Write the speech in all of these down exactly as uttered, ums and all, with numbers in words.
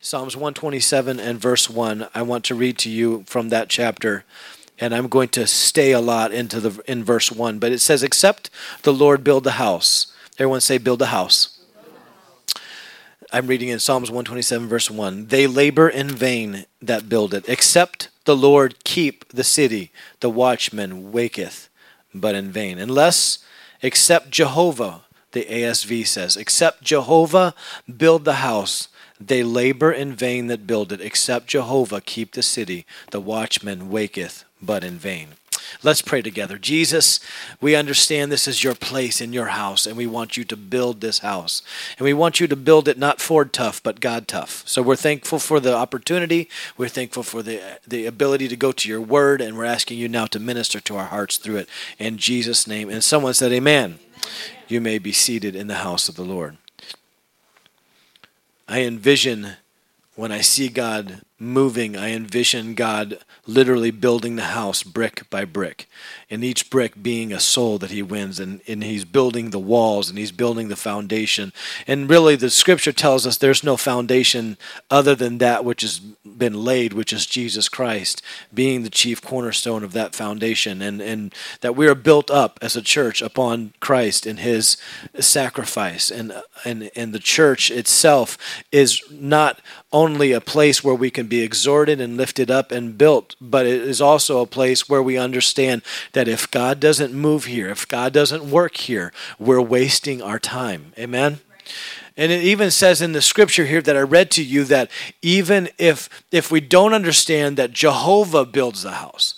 Psalms one twenty-seven and verse one, I want to read to you from that chapter, and I'm going to stay a lot into the in verse one, but it says, except the Lord build the house. Everyone say, build the house. Build the house. I'm reading in Psalms one twenty-seven verse one, they labor in vain that build it. Except the Lord keep the city, the watchman waketh, but in vain. Unless, except Jehovah, the A S V says, except Jehovah build the house, they labor in vain that build it, except Jehovah keep the city, the watchman waketh, but in vain. Let's pray together. Jesus, we understand this is your place in your house, and we want you to build this house. And we want you to build it not Ford tough, but God tough. So we're thankful for the opportunity. We're thankful for the, the ability to go to your word, and we're asking you now to minister to our hearts through it. In Jesus' name. And someone said, amen. Amen. You may be seated in the house of the Lord. I envision, when I see God moving, I envision God literally building the house brick by brick, and each brick being a soul that he wins, and, and he's building the walls, and he's building the foundation. And really, the scripture tells us there's no foundation other than that which has been laid, which is Jesus Christ, being the chief cornerstone of that foundation, and, and that we are built up as a church upon Christ and his sacrifice. And, and, and the church itself is not only a place where we can be exhorted and lifted up and built, but it is also a place where we understand that if God doesn't move here, if God doesn't work here, we're wasting our time. Amen? Right. And it even says in the scripture here that I read to you that even if if we don't understand that Jehovah builds the house,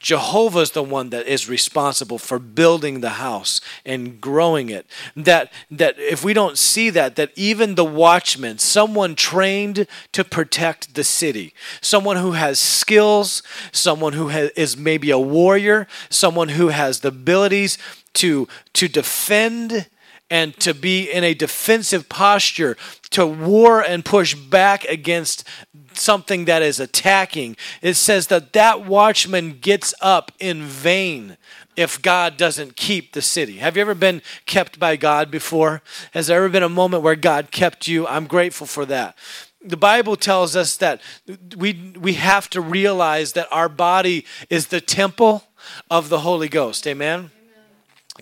Jehovah's the one that is responsible for building the house and growing it. That that if we don't see that, that even the watchman, someone trained to protect the city, someone who has skills, someone who has, is maybe a warrior, someone who has the abilities to, to defend and to be in a defensive posture, to war and push back against something that is attacking. It says that that watchman gets up in vain if God doesn't keep the city. Have you ever been kept by God before? Has there ever been a moment where God kept you? I'm grateful for that. The Bible tells us that we we have to realize that our body is the temple of the Holy Ghost. Amen?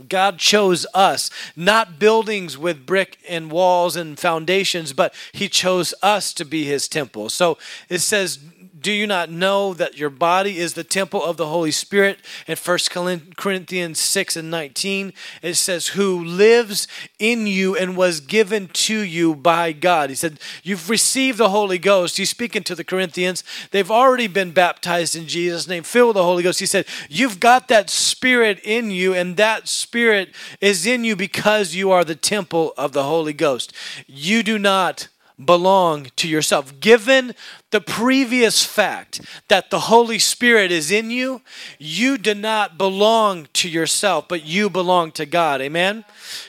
God chose us, not buildings with brick and walls and foundations, but he chose us to be his temple. So it says, do you not know that your body is the temple of the Holy Spirit? In First Corinthians six and nineteen, it says, who lives in you and was given to you by God. He said, you've received the Holy Ghost. He's speaking to the Corinthians. They've already been baptized in Jesus' name, filled with the Holy Ghost. He said, you've got that Spirit in you, and that Spirit is in you because you are the temple of the Holy Ghost. You do not belong to yourself. Given the previous fact that the Holy Spirit is in you, you do not belong to yourself, but you belong to God. Amen?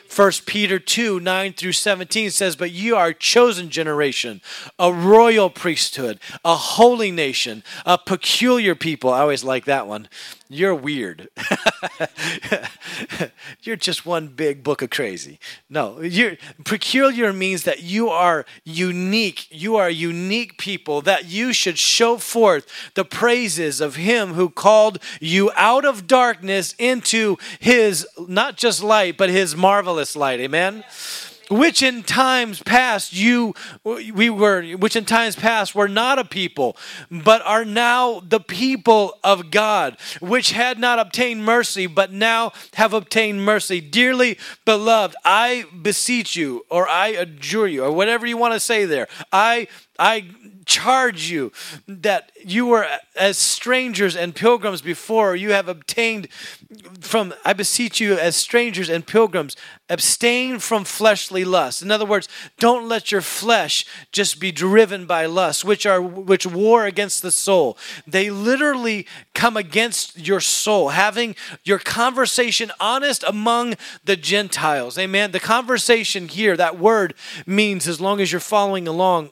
First Peter two, nine through seventeen says, but you are a chosen generation, a royal priesthood, a holy nation, a peculiar people. I always like that one. You're weird. You're just one big book of crazy. No, you're, peculiar means that you are unique. You are a unique people, that you should show forth the praises of him who called you out of darkness into his, not just light, but his marvelous light. Amen. Which in times past you we were which in times past were not a people, but are now the people of God, which had not obtained mercy, but now have obtained mercy. Dearly beloved, I beseech you, or I adjure you, or whatever you want to say there. I I charge you that you were as strangers and pilgrims before. You have obtained from, I beseech you, as strangers and pilgrims, abstain from fleshly lust. In other words, don't let your flesh just be driven by lust, which are which war against the soul. They literally come against your soul, having your conversation honest among the Gentiles. Amen. The conversation here, that word means, as long as you're following along,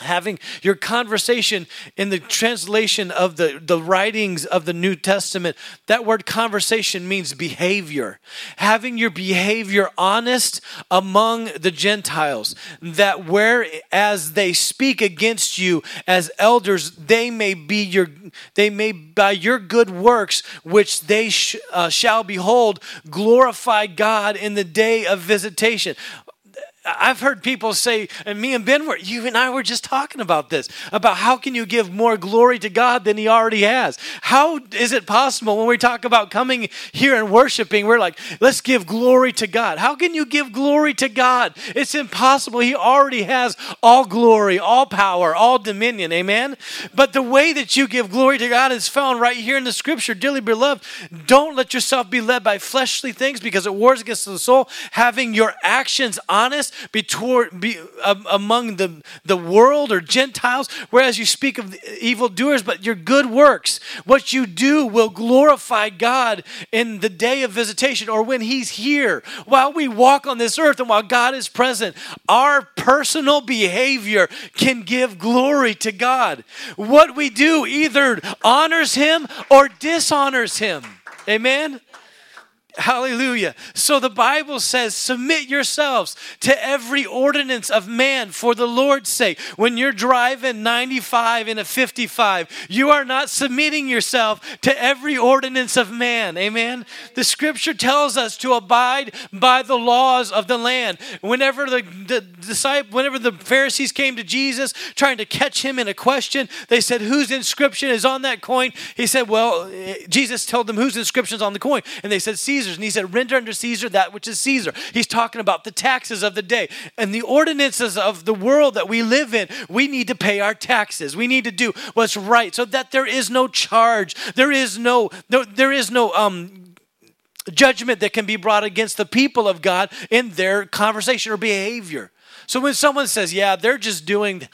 having your conversation in the translation of the, the writings of the New Testament, that word conversation means behavior. Having your behavior honest among the Gentiles, that whereas they speak against you as elders, they may be your, they may by your good works, which they sh- uh, shall behold, glorify God in the day of visitation. I've heard people say, and me and Ben were, you and I were just talking about this, about how can you give more glory to God than he already has? How is it possible when we talk about coming here and worshiping, we're like, let's give glory to God. How can you give glory to God? It's impossible. He already has all glory, all power, all dominion. Amen? But the way that you give glory to God is found right here in the scripture. Dearly beloved, don't let yourself be led by fleshly things, because it wars against the soul, having your actions honest Be toward, be, um, among the, the world or Gentiles, whereas you speak of evildoers, but your good works, what you do will glorify God in the day of visitation, or when he's here. While we walk on this earth and while God is present, our personal behavior can give glory to God. What we do either honors him or dishonors him. Amen? Hallelujah. So the Bible says, submit yourselves to every ordinance of man for the Lord's sake. When you're driving ninety-five in a fifty-five, you are not submitting yourself to every ordinance of man. Amen. The scripture tells us to abide by the laws of the land. Whenever the, the disciple, whenever the Pharisees came to Jesus trying to catch him in a question, they said, whose inscription is on that coin? He said, well, Jesus told them whose inscription is on the coin. And they said, Caesar. And he said, render unto Caesar that which is Caesar. He's talking about the taxes of the day. And the ordinances of the world that we live in, we need to pay our taxes. We need to do what's right so that there is no charge. There is no, no there is no um judgment that can be brought against the people of God in their conversation or behavior. So when someone says, yeah, they're just doing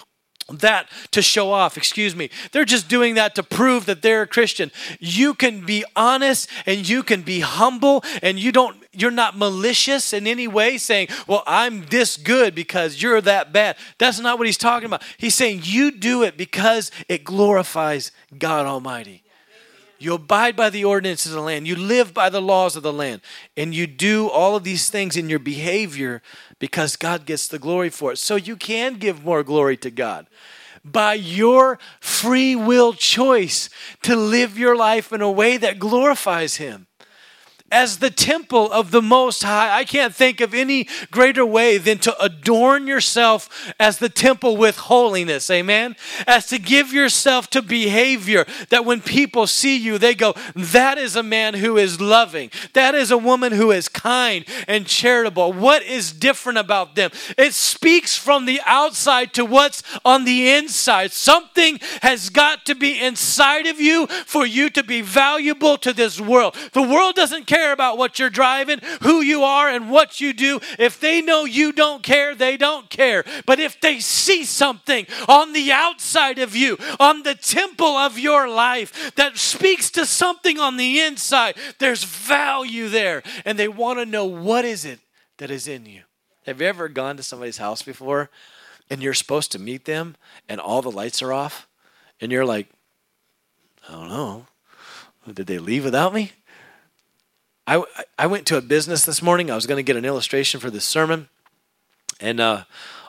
that to show off, excuse me. They're just doing that to prove that they're a Christian. You can be honest and you can be humble, and you don't, you're not malicious in any way saying, well, I'm this good because you're that bad. That's not what he's talking about. He's saying you do it because it glorifies God Almighty. You abide by the ordinances of the land. You live by the laws of the land. And you do all of these things in your behavior because God gets the glory for it. So you can give more glory to God by your free will choice to live your life in a way that glorifies him. As the temple of the Most High, I can't think of any greater way than to adorn yourself as the temple with holiness, amen? As to give yourself to behavior that when people see you, they go, that is a man who is loving. That is a woman who is kind and charitable. What is different about them? It speaks from the outside to what's on the inside. Something has got to be inside of you for you to be valuable to this world. The world doesn't care about what you're driving, who you are, and what you do. If they know you don't care, they don't care. But if they see something on the outside of you, on the temple of your life, that speaks to something on the inside, there's value there. And they want to know, what is it that is in you? Have you ever gone to somebody's house before and you're supposed to meet them and all the lights are off? And you're like, I don't know. Did they leave without me? I, I went to a business this morning. I was going to get an illustration for this sermon, and uh,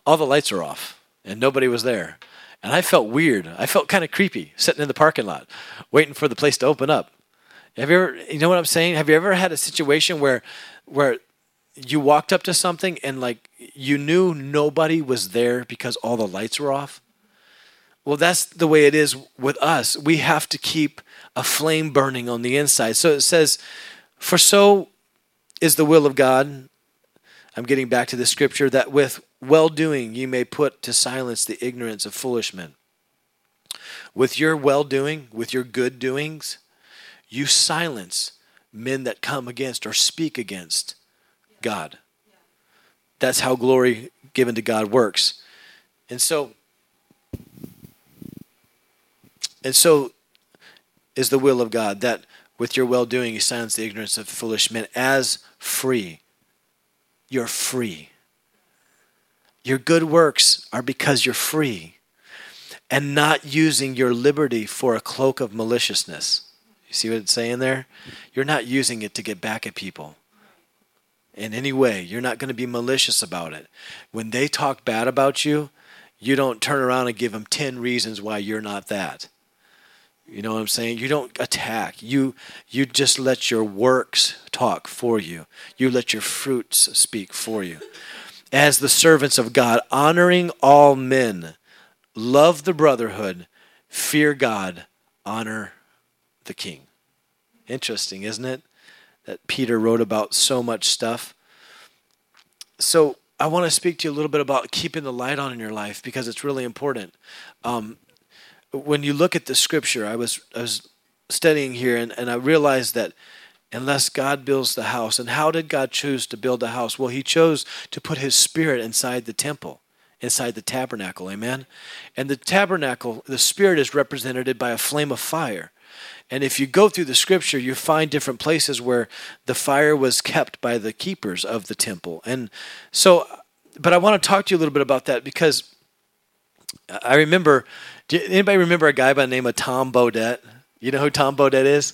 all the lights were off, and nobody was there. And I felt weird. I felt kind of creepy sitting in the parking lot waiting for the place to open up. Have you ever, you know what I'm saying? Have you ever had a situation where where you walked up to something and like you knew nobody was there because all the lights were off? Well, that's the way it is with us. We have to keep a flame burning on the inside. So it says, for so is the will of God, I'm getting back to the scripture, that with well-doing you may put to silence the ignorance of foolish men. With your well-doing, with your good doings, you silence men that come against or speak against God. That's how glory given to God works. And so, and so is the will of God, that with your well-doing you silence the ignorance of foolish men. As free, you're free. Your good works are because you're free and not using your liberty for a cloak of maliciousness. You see what it's saying there? You're not using it to get back at people in any way. You're not going to be malicious about it. When they talk bad about you, you don't turn around and give them ten reasons why you're not that. You know what I'm saying? You don't attack. You you just let your works talk for you. You let your fruits speak for you. As the servants of God, honoring all men, love the brotherhood, fear God, honor the king. Interesting, isn't it? That Peter wrote about so much stuff. So I want to speak to you a little bit about keeping the light on in your life, because it's really important. Um, when you look at the scripture, I was I was studying here, and, and I realized that unless God builds the house, and how did God choose to build the house? Well, he chose to put his spirit inside the temple, inside the tabernacle, amen? And the tabernacle, the spirit is represented by a flame of fire. And if you go through the scripture, you find different places where the fire was kept by the keepers of the temple. And so, but I want to talk to you a little bit about that, because I remember, do anybody remember a guy by the name of Tom Bodett? You know who Tom Bodett is?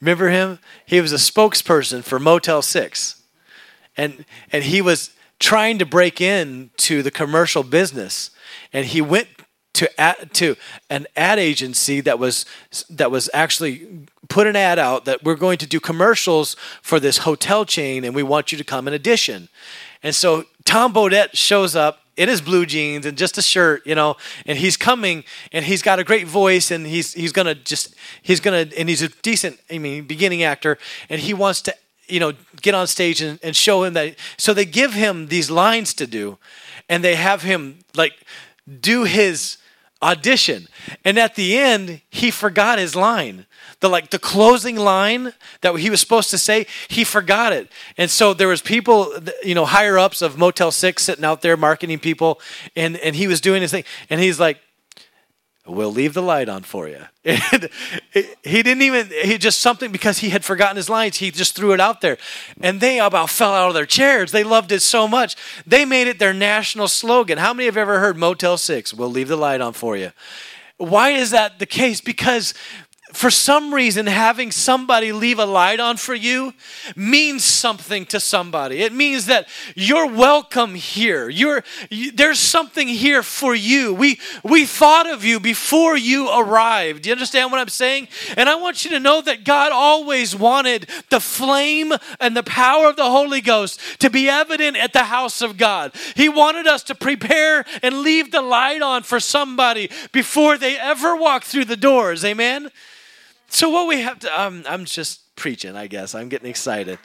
Remember him? He was a spokesperson for Motel six. And and he was trying to break into the commercial business. And he went to ad, to an ad agency that was that was actually put an ad out that we're going to do commercials for this hotel chain, and we want you to come in audition. And so Tom Bodett shows up in his blue jeans and just a shirt, you know, and he's coming, and he's got a great voice, and he's he's gonna just he's gonna and he's a decent, I mean, beginning actor, and he wants to, you know, get on stage and, and show him that. So they give him these lines to do, and they have him like do his audition, and at the end he forgot his line. The like the closing line that he was supposed to say, he forgot it. And so there was people, you know, higher ups of Motel six sitting out there, marketing people, and and he was doing his thing, and he's like, "We'll leave the light on for you." And he didn't even, he just something, because he had forgotten his lines, he just threw it out there. And they about fell out of their chairs. They loved it so much. They made it their national slogan. How many have ever heard Motel six? We'll leave the light on for you. Why is that the case? Because for some reason, having somebody leave a light on for you means something to somebody. It means that you're welcome here. You're, you, there's something here for you. We we thought of you before you arrived. Do you understand what I'm saying? And I want you to know that God always wanted the flame and the power of the Holy Ghost to be evident at the house of God. He wanted us to prepare and leave the light on for somebody before they ever walk through the doors. Amen? So what we have to, um, I'm just preaching, I guess. I'm getting excited.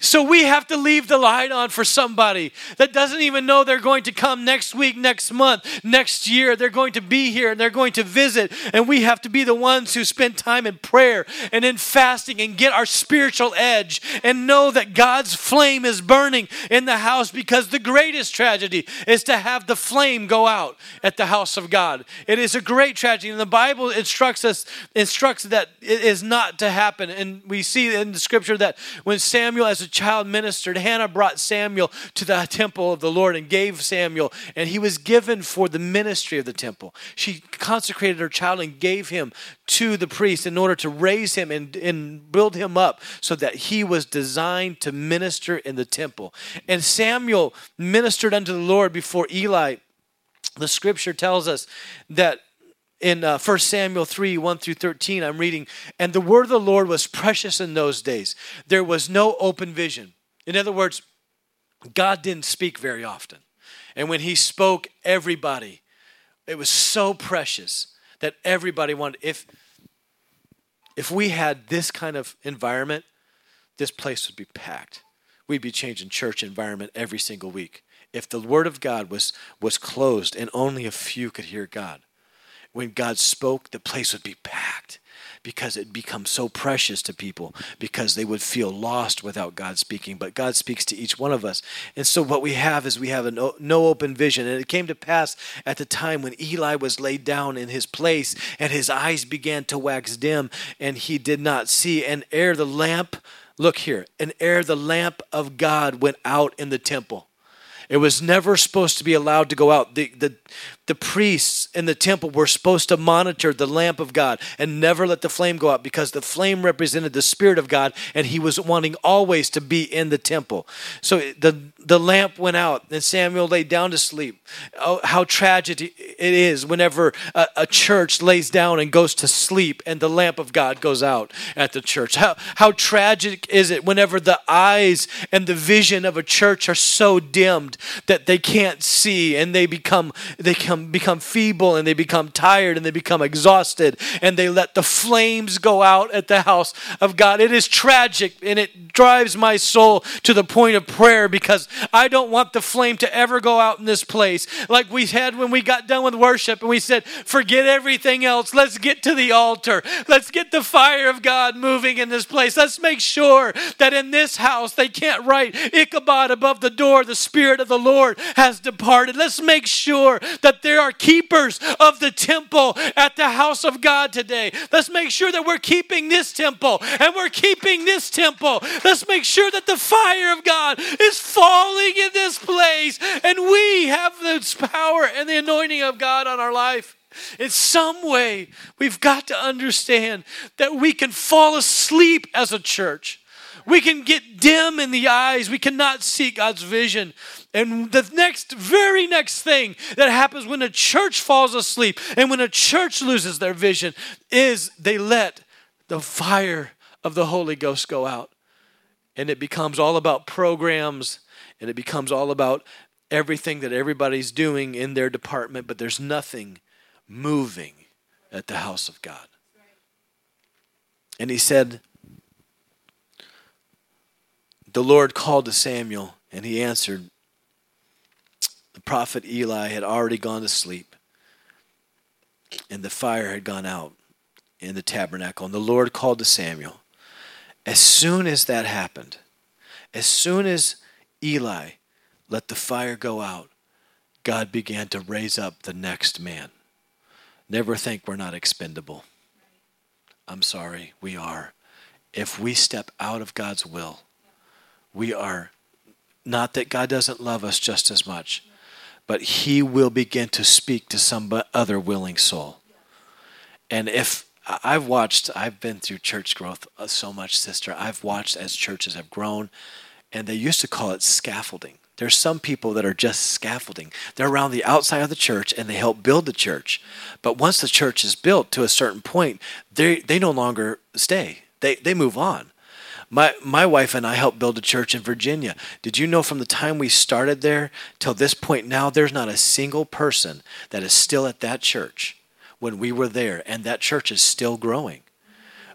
So we have to leave the light on for somebody that doesn't even know they're going to come next week, next month, next year. They're going to be here, and they're going to visit. And we have to be the ones who spend time in prayer and in fasting and get our spiritual edge and know that God's flame is burning in the house, because the greatest tragedy is to have the flame go out at the house of God. It is a great tragedy. And the Bible instructs us, instructs that it is not to happen. And we see in the scripture that when Samuel, as a child ministered, Hannah brought Samuel to the temple of the Lord and gave Samuel, and he was given for the ministry of the temple. She consecrated her child and gave him to the priest in order to raise him and, and build him up so that he was designed to minister in the temple. And Samuel ministered unto the Lord before Eli. The scripture tells us that in uh, First Samuel three, one through thirteen, I'm reading, "And the word of the Lord was precious in those days. There was no open vision." In other words, God didn't speak very often. And when he spoke, everybody, it was so precious that everybody wanted. If, if we had this kind of environment, this place would be packed. We'd be changing church environment every single week. If the word of God was was closed and only a few could hear God. when God spoke, the place would be packed because it becomes so precious to people, because they would feel lost without God speaking. But God speaks to each one of us. And so what we have is we have a no, no open vision. And it came to pass at the time when Eli was laid down in his place, and his eyes began to wax dim, and he did not see. And ere the lamp, look here, and ere the lamp of God went out in the temple. It was never supposed to be allowed to go out. The, the the priests in the temple were supposed to monitor the lamp of God and never let the flame go out, because the flame represented the Spirit of God, and he was wanting always to be in the temple. So the, the lamp went out, and Samuel lay down to sleep. Oh, how tragic it is whenever a, a church lays down and goes to sleep and the lamp of God goes out at the church. How, how tragic is it whenever the eyes and the vision of a church are so dimmed that they can't see, and they become they come, become feeble, and they become tired, and they become exhausted, and they let the flames go out at the house of God. It is tragic, and it drives my soul to the point of prayer, because I don't want the flame to ever go out in this place like we had when we got done with worship and we said, forget everything else. Let's get to the altar. Let's get the fire of God moving in this place. Let's make sure that in this house they can't write Ichabod above the door. The Spirit of the Lord has departed. Let's make sure that there are keepers of the temple at the house of God today. Let's make sure that we're keeping this temple and we're keeping this temple. Let's make sure that the fire of God is falling in this place, and we have this power and the anointing of God on our life. In some way, we've got to understand that we can fall asleep as a church. We can get dim in the eyes. We cannot see God's vision. And the next, very next thing that happens when a church falls asleep and when a church loses their vision is they let the fire of the Holy Ghost go out. And it becomes all about programs, and it becomes all about everything that everybody's doing in their department, but there's nothing moving at the house of God. And he said, the Lord called to Samuel, and he answered. The prophet Eli had already gone to sleep, and the fire had gone out in the tabernacle. And the Lord called to Samuel. As soon as that happened, as soon as Eli let the fire go out, God began to raise up the next man. Never think we're not expendable. I'm sorry, we are. If we step out of God's will, we are, not that God doesn't love us just as much, but he will begin to speak to some other willing soul. And if I've watched, I've been through church growth so much, sister. I've watched as churches have grown, and they used to call it scaffolding. There's some people that are just scaffolding. They're around the outside of the church, and they help build the church. But once the church is built to a certain point, they they no longer stay. They they move on. My my wife and I helped build a church in Virginia. Did you know from the time we started there till this point now, there's not a single person that is still at that church when we were there, and that church is still growing.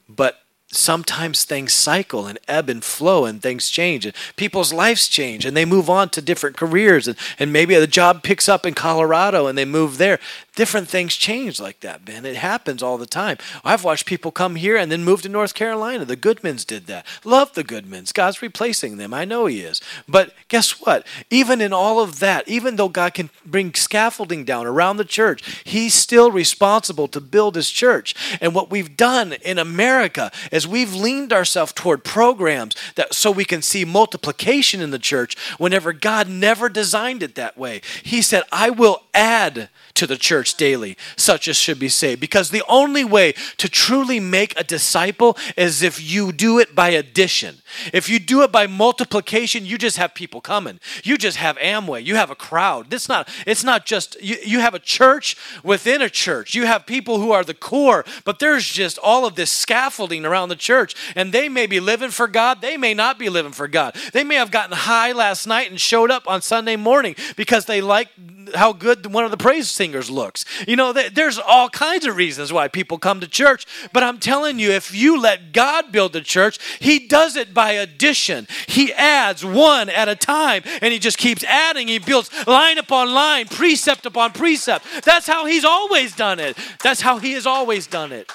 But sometimes things cycle and ebb and flow, and things change, and people's lives change, and they move on to different careers, and, and maybe the job picks up in Colorado and they move there. Different things change like that, man. It happens all the time. I've watched people come here and then move to North Carolina. The Goodmans did that. Love the Goodmans. God's replacing them. I know he is. But guess what? Even in all of that, even though God can bring scaffolding down around the church, he's still responsible to build his church. And what we've done in America is As we've leaned ourselves toward programs that so we can see multiplication in the church, whenever God never designed it that way. He said, I will add to the church daily such as should be saved. Because the only way to truly make a disciple is if you do it by addition. If you do it by multiplication, you just have people coming. You just have Amway. You have a crowd. It's not, it's not just, you, you have a church within a church. You have people who are the core, but there's just all of this scaffolding around on the church. And they may be living for God. They may not be living for God. They may have gotten high last night and showed up on Sunday morning because they like how good one of the praise singers looks. You know, there's all kinds of reasons why people come to church. But I'm telling you, if you let God build the church, he does it by addition. He adds one at a time, and he just keeps adding. He builds line upon line, precept upon precept. That's how he's always done it. That's how he has always done it.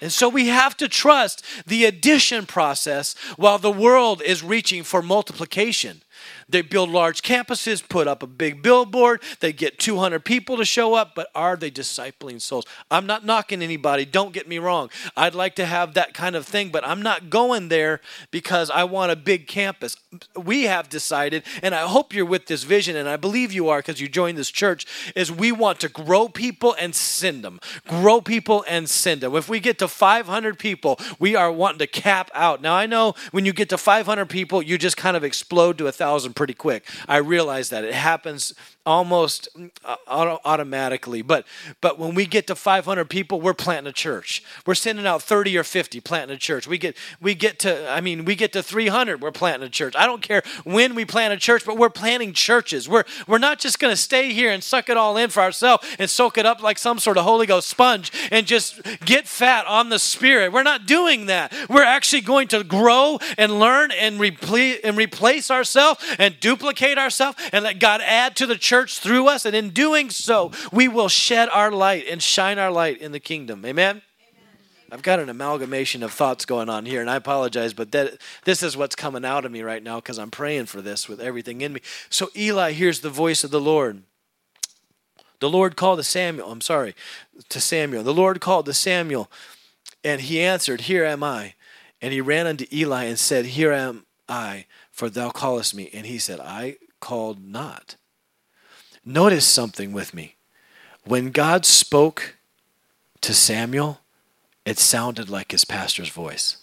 And so we have to trust the addition process while the world is reaching for multiplication. They build large campuses, put up a big billboard. They get two hundred people to show up, but are they discipling souls? I'm not knocking anybody. Don't get me wrong. I'd like to have that kind of thing, but I'm not going there because I want a big campus. We have decided, and I hope you're with this vision, and I believe you are because you joined this church, is we want to grow people and send them. Grow people and send them. If we get to five hundred people, we are wanting to cap out. Now, I know when you get to five hundred people, you just kind of explode to one thousand pretty quick. I realize that it happens almost auto- automatically. But but when we get to five hundred people, we're planting a church. We're sending out thirty or fifty, planting a church. We get we get to I mean we get to three hundred, we're planting a church. I don't care when we plant a church, but we're planting churches. We're we're not just going to stay here and suck it all in for ourselves and soak it up like some sort of Holy Ghost sponge and just get fat on the Spirit. We're not doing that. We're actually going to grow and learn and replace and replace ourselves and duplicate ourselves and let God add to the church. Through us, and in doing so, we will shed our light and shine our light in the kingdom. Amen? Amen. I've got an amalgamation of thoughts going on here, and I apologize, but that this is what's coming out of me right now because I'm praying for this with everything in me. So Eli hears the voice of the Lord. The Lord called to Samuel. I'm sorry, to Samuel. The Lord called to Samuel, and he answered, "Here am I." And he ran unto Eli and said, "Here am I, for thou callest me." And he said, "I called not." Notice something with me. When God spoke to Samuel, it sounded like his pastor's voice.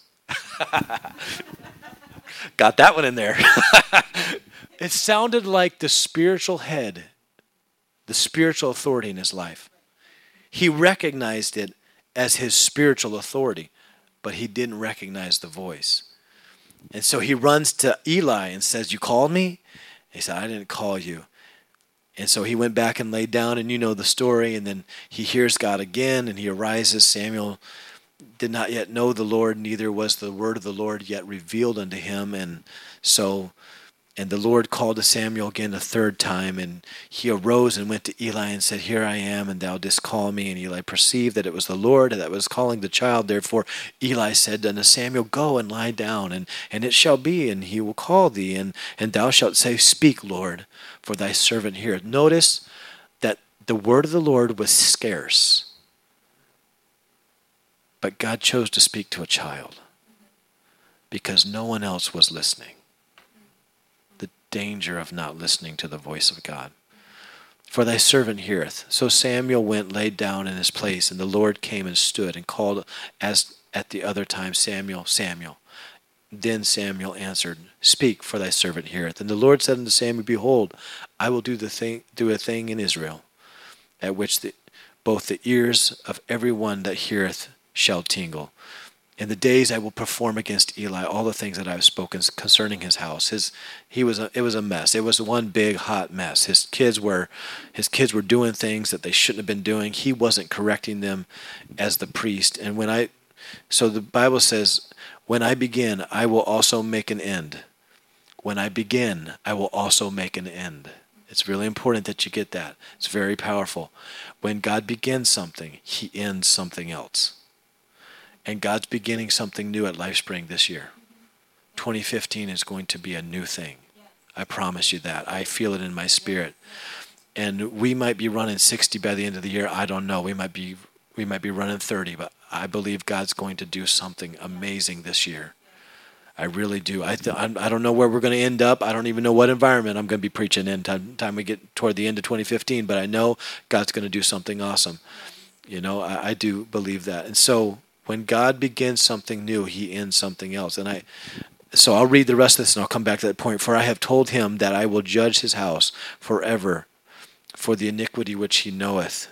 Got that one in there. It sounded like the spiritual head, the spiritual authority in his life. He recognized it as his spiritual authority, but he didn't recognize the voice. And so he runs to Eli and says, "You called me?" He said, "I didn't call you." And so he went back and laid down, and you know the story. And then he hears God again, and he arises. Samuel did not yet know the Lord, neither was the word of the Lord yet revealed unto him. And so, and the Lord called to Samuel again a third time, and he arose and went to Eli and said, "Here I am, and thou didst call me." And Eli perceived that it was the Lord that was calling the child. Therefore Eli said unto Samuel, "Go and lie down, and, and it shall be, and he will call thee, and, and thou shalt say, Speak, Lord, for thy servant heareth." Notice that the word of the Lord was scarce, but God chose to speak to a child because no one else was listening. The danger of not listening to the voice of God. "For thy servant heareth." So Samuel went, laid down in his place, and the Lord came and stood and called as at the other time, "Samuel, Samuel." Then Samuel answered, "Speak, for thy servant heareth." And the Lord said unto Samuel, "Behold, I will do the thing, do a thing in Israel, at which the, both the ears of every one that heareth shall tingle. In the days I will perform against Eli all the things that I have spoken concerning his house." His he was a, it was a mess. It was one big hot mess. His kids were his kids were doing things that they shouldn't have been doing. He wasn't correcting them as the priest. And when I so the Bible says, "When I begin, I will also make an end." When I begin, I will also make an end. It's really important that you get that. It's very powerful. When God begins something, he ends something else. And God's beginning something new at LifeSpring this year. twenty fifteen is going to be a new thing. I promise you that. I feel it in my spirit. And we might be running sixty by the end of the year. I don't know. We might be we might be running thirty, but I believe God's going to do something amazing this year. I really do. I th- I don't know where we're going to end up. I don't even know what environment I'm going to be preaching in time, time we get toward the end of twenty fifteen, but I know God's going to do something awesome. You know, I, I do believe that. And so when God begins something new, he ends something else. And I, so I'll read the rest of this and I'll come back to that point. "For I have told him that I will judge his house forever for the iniquity which he knoweth.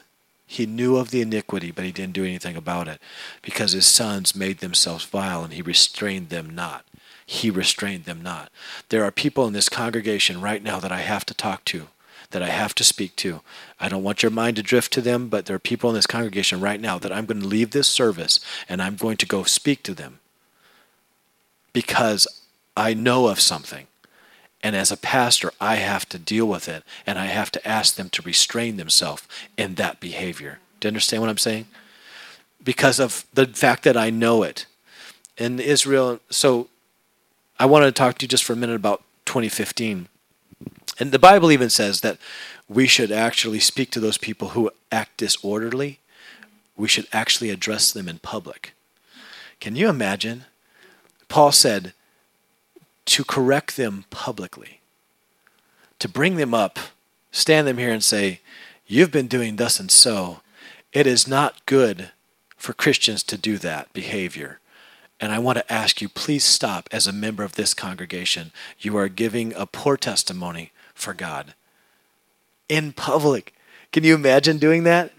He knew of the iniquity, but he didn't do anything about it, because his sons made themselves vile, and he restrained them not. He restrained them not. There are people in this congregation right now that I have to talk to, that I have to speak to. I don't want your mind to drift to them, but there are people in this congregation right now that I'm going to leave this service, and I'm going to go speak to them, because I know of something. And as a pastor, I have to deal with it, and I have to ask them to restrain themselves in that behavior. Do you understand what I'm saying? Because of the fact that I know it. In Israel, so I wanted to talk to you just for a minute about twenty fifteen. And the Bible even says that we should actually speak to those people who act disorderly. We should actually address them in public. Can you imagine? Paul said, to correct them publicly, to bring them up, stand them here and say, you've been doing thus and so. It is not good for Christians to do that behavior. And I want to ask you, please stop. As a member of this congregation, you are giving a poor testimony for God in public. Can you imagine doing that?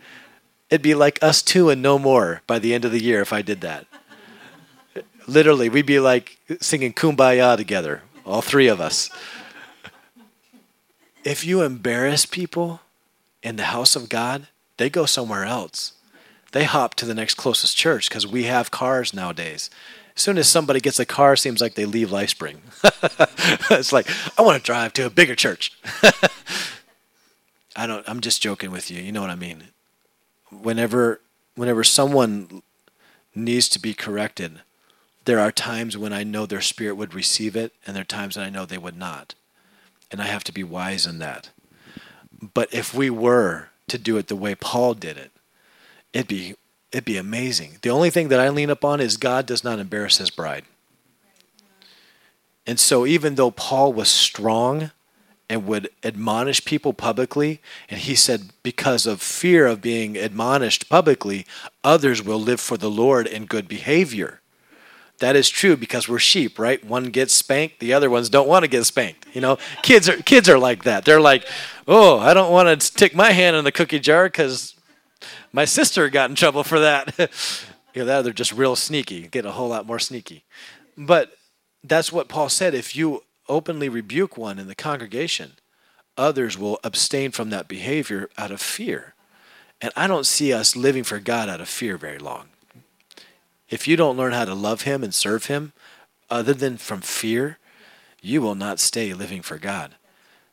It'd be like Us Two and No More by the end of the year if I did that. Literally, we'd be like singing Kumbaya together, all three of us. If you embarrass people in the house of God, they go somewhere else. They hop to the next closest church, because we have cars nowadays. As soon as somebody gets a car, it seems like they leave LifeSpring. It's like, I want to drive to a bigger church. I don't. I'm just joking with you. You know what I mean. Whenever, whenever someone needs to be corrected, there are times when I know their spirit would receive it, and there are times when I know they would not. And I have to be wise in that. But if we were to do it the way Paul did it, it'd be, it'd be amazing. The only thing that I lean upon is God does not embarrass his bride. And so even though Paul was strong and would admonish people publicly, and he said, because of fear of being admonished publicly, others will live for the Lord in good behavior. That is true, because we're sheep, right? One gets spanked, the other ones don't want to get spanked. You know, kids are kids are like that. They're like, oh, I don't want to stick my hand in the cookie jar because my sister got in trouble for that. You know, that they're just real sneaky, get a whole lot more sneaky. But that's what Paul said. If you openly rebuke one in the congregation, others will abstain from that behavior out of fear. And I don't see us living for God out of fear very long. If you don't learn how to love him and serve him, other than from fear, you will not stay living for God.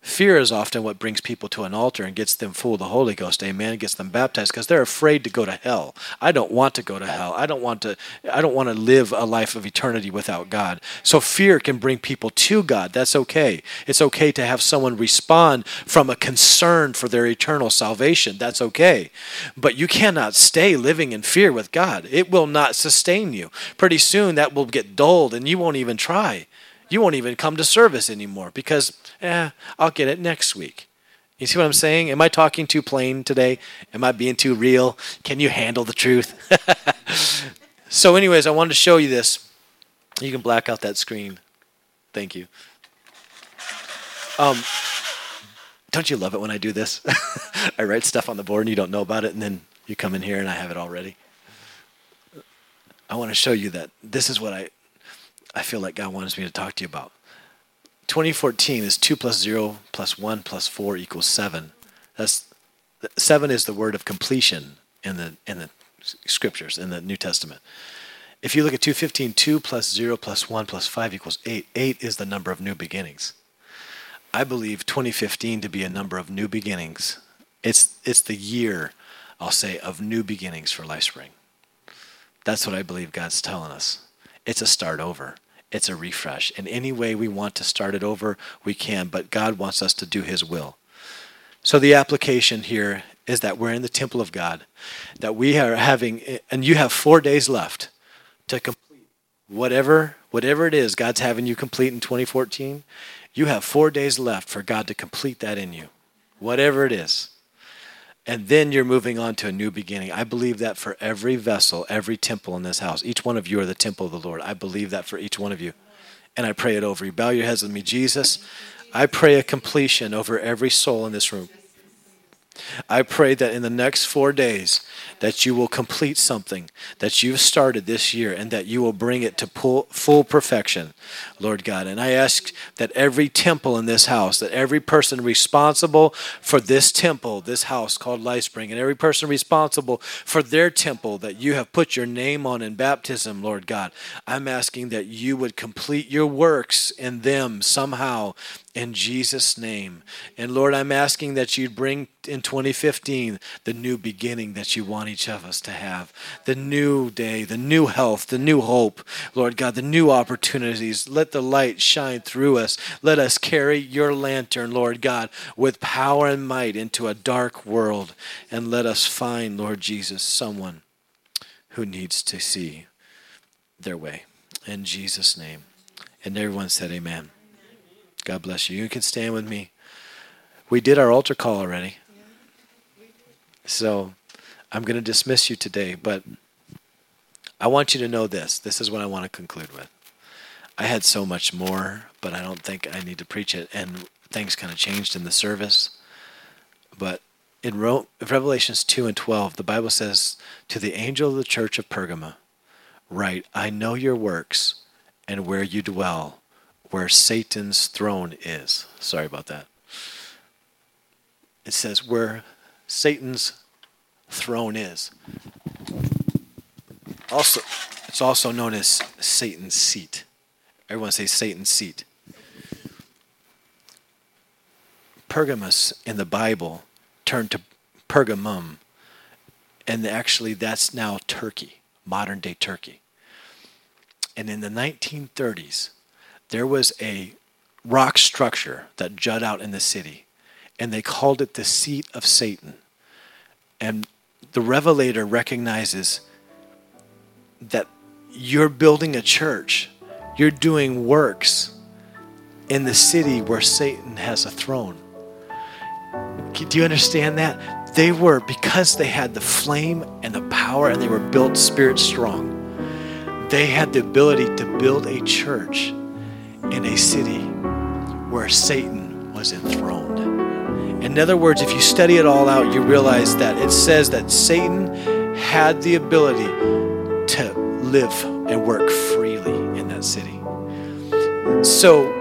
Fear is often what brings people to an altar and gets them full of the Holy Ghost, amen, gets them baptized, because they're afraid to go to hell. I don't want to go to hell. I don't want to I don't want to live a life of eternity without God. So fear can bring people to God. That's okay. It's okay to have someone respond from a concern for their eternal salvation. That's okay. But you cannot stay living in fear with God. It will not sustain you. Pretty soon that will get dulled, and you won't even try. You won't even come to service anymore because, eh, I'll get it next week. You see what I'm saying? Am I talking too plain today? Am I being too real? Can you handle the truth? So anyways, I wanted to show you this. You can black out that screen. Thank you. Um, don't you love it when I do this? I write stuff on the board and you don't know about it, and then you come in here and I have it all ready. I want to show you that this is what I... I feel like God wants me to talk to you about. twenty fourteen is two plus zero plus one plus four equals seven. That's seven is the word of completion in the in the scriptures, in the New Testament. If you look at two fifteen, two plus zero plus one plus five equals eight. eight is the number of new beginnings. I believe twenty fifteen to be a number of new beginnings. It's it's the year, I'll say, of new beginnings for LifeSpring. That's what I believe God's telling us. It's a start over. It's a refresh. In any way we want to start it over, we can, but God wants us to do his will. So the application here is that we're in the temple of God, that we are having, and you have four days left to complete whatever, whatever it is God's having you complete in twenty fourteen. You have four days left for God to complete that in you, whatever it is. And then you're moving on to a new beginning. I believe that for every vessel, every temple in this house. Each one of you are the temple of the Lord. I believe that for each one of you. And I pray it over you. Bow your heads with me. Jesus, I pray a completion over every soul in this room. I pray that in the next four days that you will complete something that you've started this year and that you will bring it to full perfection, Lord God. And I ask that every temple in this house, that every person responsible for this temple, this house called LifeSpring, and every person responsible for their temple that you have put your name on in baptism, Lord God, I'm asking that you would complete your works in them somehow, in Jesus' name. And Lord, I'm asking that you'd bring in twenty fifteen the new beginning that you want each of us to have. The new day, the new health, the new hope, Lord God, the new opportunities. Let the light shine through us. Let us carry your lantern, Lord God, with power and might into a dark world. And let us find, Lord Jesus, someone who needs to see their way. In Jesus' name. And everyone said amen. God bless you. You can stand with me. We did our altar call already. So I'm going to dismiss you today, but I want you to know this. This is what I want to conclude with. I had so much more, but I don't think I need to preach it. And things kind of changed in the service. But in Revelations two and twelve, the Bible says, to the angel of the church of Pergamum, write, I know your works and where you dwell, where Satan's throne is. Sorry about that. It says where Satan's throne is. Also, it's also known as Satan's seat. Everyone say Satan's seat. Pergamus in the Bible turned to Pergamum, and actually that's now Turkey, modern day Turkey. And in the nineteen thirties, there was a rock structure that jutted out in the city, and they called it the seat of Satan. And the Revelator recognizes that you're building a church, you're doing works in the city where Satan has a throne. Do you understand that? They were, because they had the flame and the power and they were built spirit strong, they had the ability to build a church in a city where Satan was enthroned. In other words, if you study it all out, you realize that it says that Satan had the ability to live and work freely in that city. So,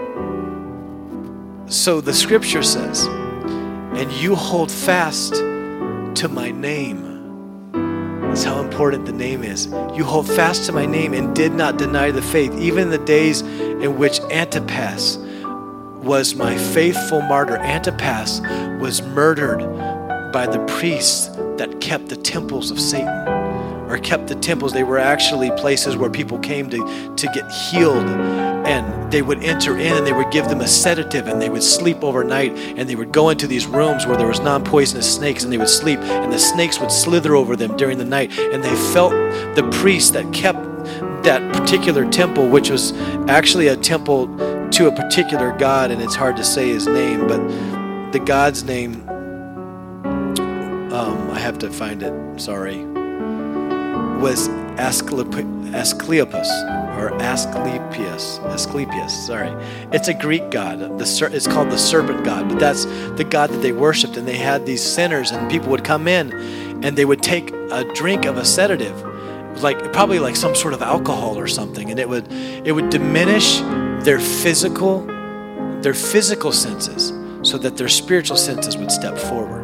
so the scripture says, and you hold fast to my name. That's how important the name is. You hold fast to my name and did not deny the faith, even in the days in which Antipas was my faithful martyr. Antipas was murdered by the priests that kept the temples of Satan, or kept the temples. They were actually places where people came to, to get healed, and they would enter in and they would give them a sedative and they would sleep overnight, and they would go into these rooms where there was non-poisonous snakes, and they would sleep and the snakes would slither over them during the night, and they felt the priest that kept that particular temple, which was actually a temple to a particular god, and it's hard to say his name, but the god's name, um, I have to find it, sorry, was Asclep- Asclepius or Asclepius, Asclepius, sorry. It's a Greek god. The ser- it's called the serpent god, but that's the god that they worshipped, and they had these sinners, and people would come in and they would take a drink of a sedative, like probably like some sort of alcohol or something, and it would it would diminish their physical their physical senses so that their spiritual senses would step forward.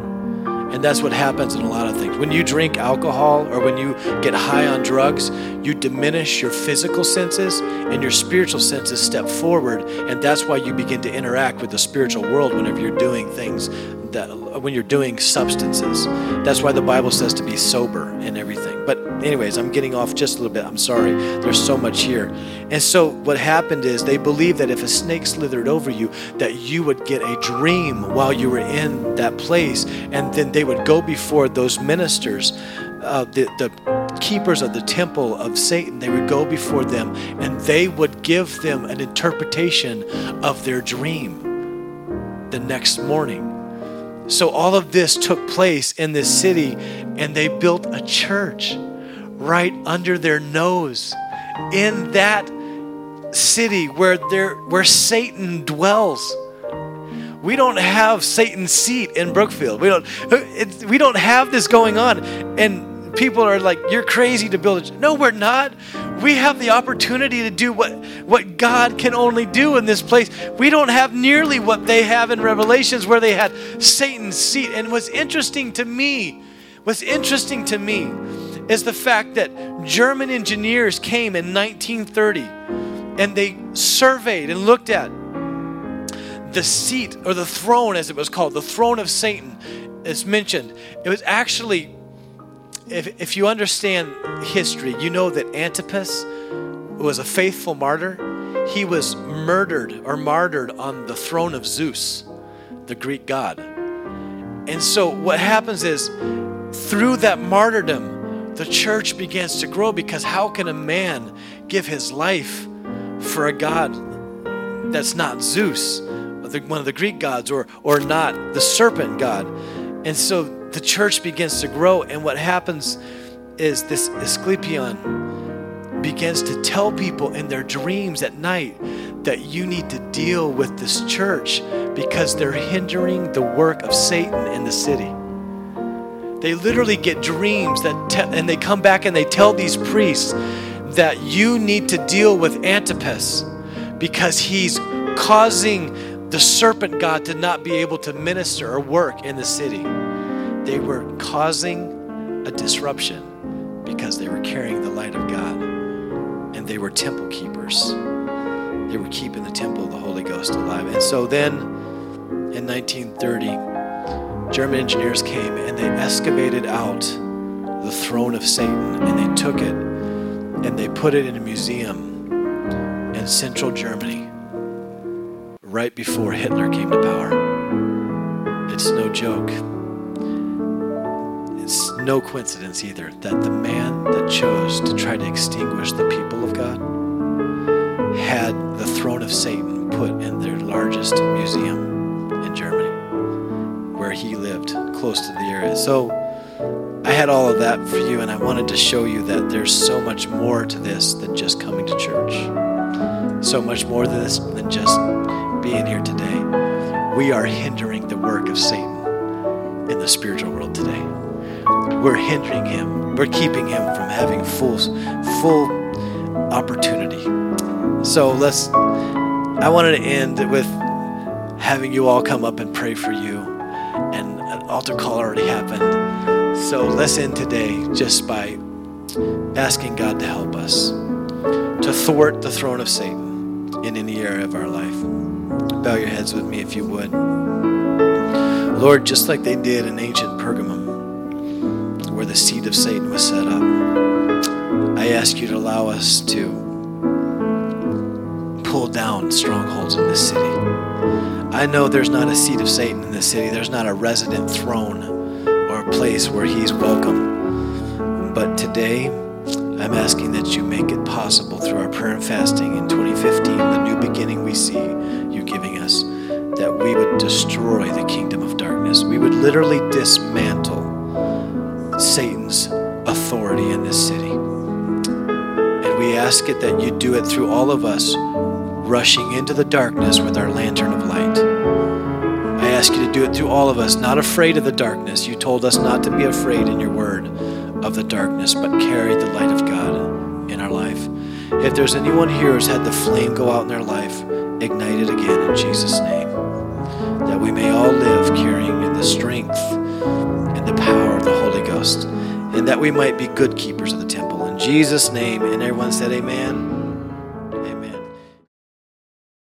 And that's what happens in a lot of things. When you drink alcohol or when you get high on drugs, you diminish your physical senses and your spiritual senses step forward. And that's why you begin to interact with the spiritual world whenever you're doing things, that when you're doing substances. That's why the Bible says to be sober and everything. But anyways, I'm getting off just a little bit. I'm sorry. There's so much here. And so what happened is they believed that if a snake slithered over you, that you would get a dream while you were in that place. And then they would go before those ministers, uh, the, the keepers of the temple of Satan. They would go before them and they would give them an interpretation of their dream the next morning. So all of this took place in this city, and they built a church right under their nose in that city where there where Satan dwells. We don't have Satan's seat in Brookfield. We don't it, we don't have this going on. And people are like, you're crazy to build. No, we're not. We have the opportunity to do what, what God can only do in this place. We don't have nearly what they have in Revelations where they had Satan's seat. And what's interesting to me, what's interesting to me is the fact that German engineers came in nineteen thirty and they surveyed and looked at the seat, or the throne as it was called, the throne of Satan is mentioned. It was actually, if, if you understand history, you know that Antipas was a faithful martyr. He was murdered or martyred on the throne of Zeus, the Greek god. And so what happens is, through that martyrdom, the church begins to grow, because how can a man give his life for a god that's not Zeus, one of the Greek gods, or or not the serpent god? And so the church begins to grow, and what happens is this Asclepion begins to tell people in their dreams at night that you need to deal with this church because they're hindering the work of Satan in the city. They literally get dreams that te- and they come back and they tell these priests that you need to deal with Antipas because he's causing the serpent god did not be able to minister or work in the city. They were causing a disruption because they were carrying the light of God. And they were temple keepers. They were keeping the temple of the Holy Ghost alive. And so then in nineteen thirty, German engineers came and they excavated out the throne of Satan, and they took it and they put it in a museum in central Germany, right before Hitler came to power. It's no joke. It's no coincidence either that the man that chose to try to extinguish the people of God had the throne of Satan put in their largest museum in Germany, where he lived, close to the area. So I had all of that for you, and I wanted to show you that there's so much more to this than just coming to church. So much more to this than just being here today. We are hindering the work of Satan in the spiritual world today. We're hindering him. We're keeping him from having full, full opportunity. So let's, I wanted to end with having you all come up and pray for you. And an altar call already happened. So let's end today just by asking God to help us to thwart the throne of Satan in any area of our life. Bow your heads with me if you would. Lord, just like they did in ancient Pergamum, where the seat of Satan was set up, I ask you to allow us to pull down strongholds in this city. I know there's not a seat of Satan in this city. There's not a resident throne or a place where he's welcome. But today, I'm asking that you make it possible through our prayer and fasting in twenty fifteen, the new beginning we see you giving us, that we would destroy the kingdom of darkness. We would literally dismantle Satan's authority in this city. And we ask it that you do it through all of us rushing into the darkness with our lantern of light. I ask you to do it through all of us, not afraid of the darkness. You told us not to be afraid in your word of the darkness, but carry the light of God in our life. If there's anyone here who's had the flame go out in their life, ignite it again in Jesus' name, that we may all live carrying in the strength and the power of the Holy Ghost, and that we might be good keepers of the temple. In Jesus' name, and everyone said amen.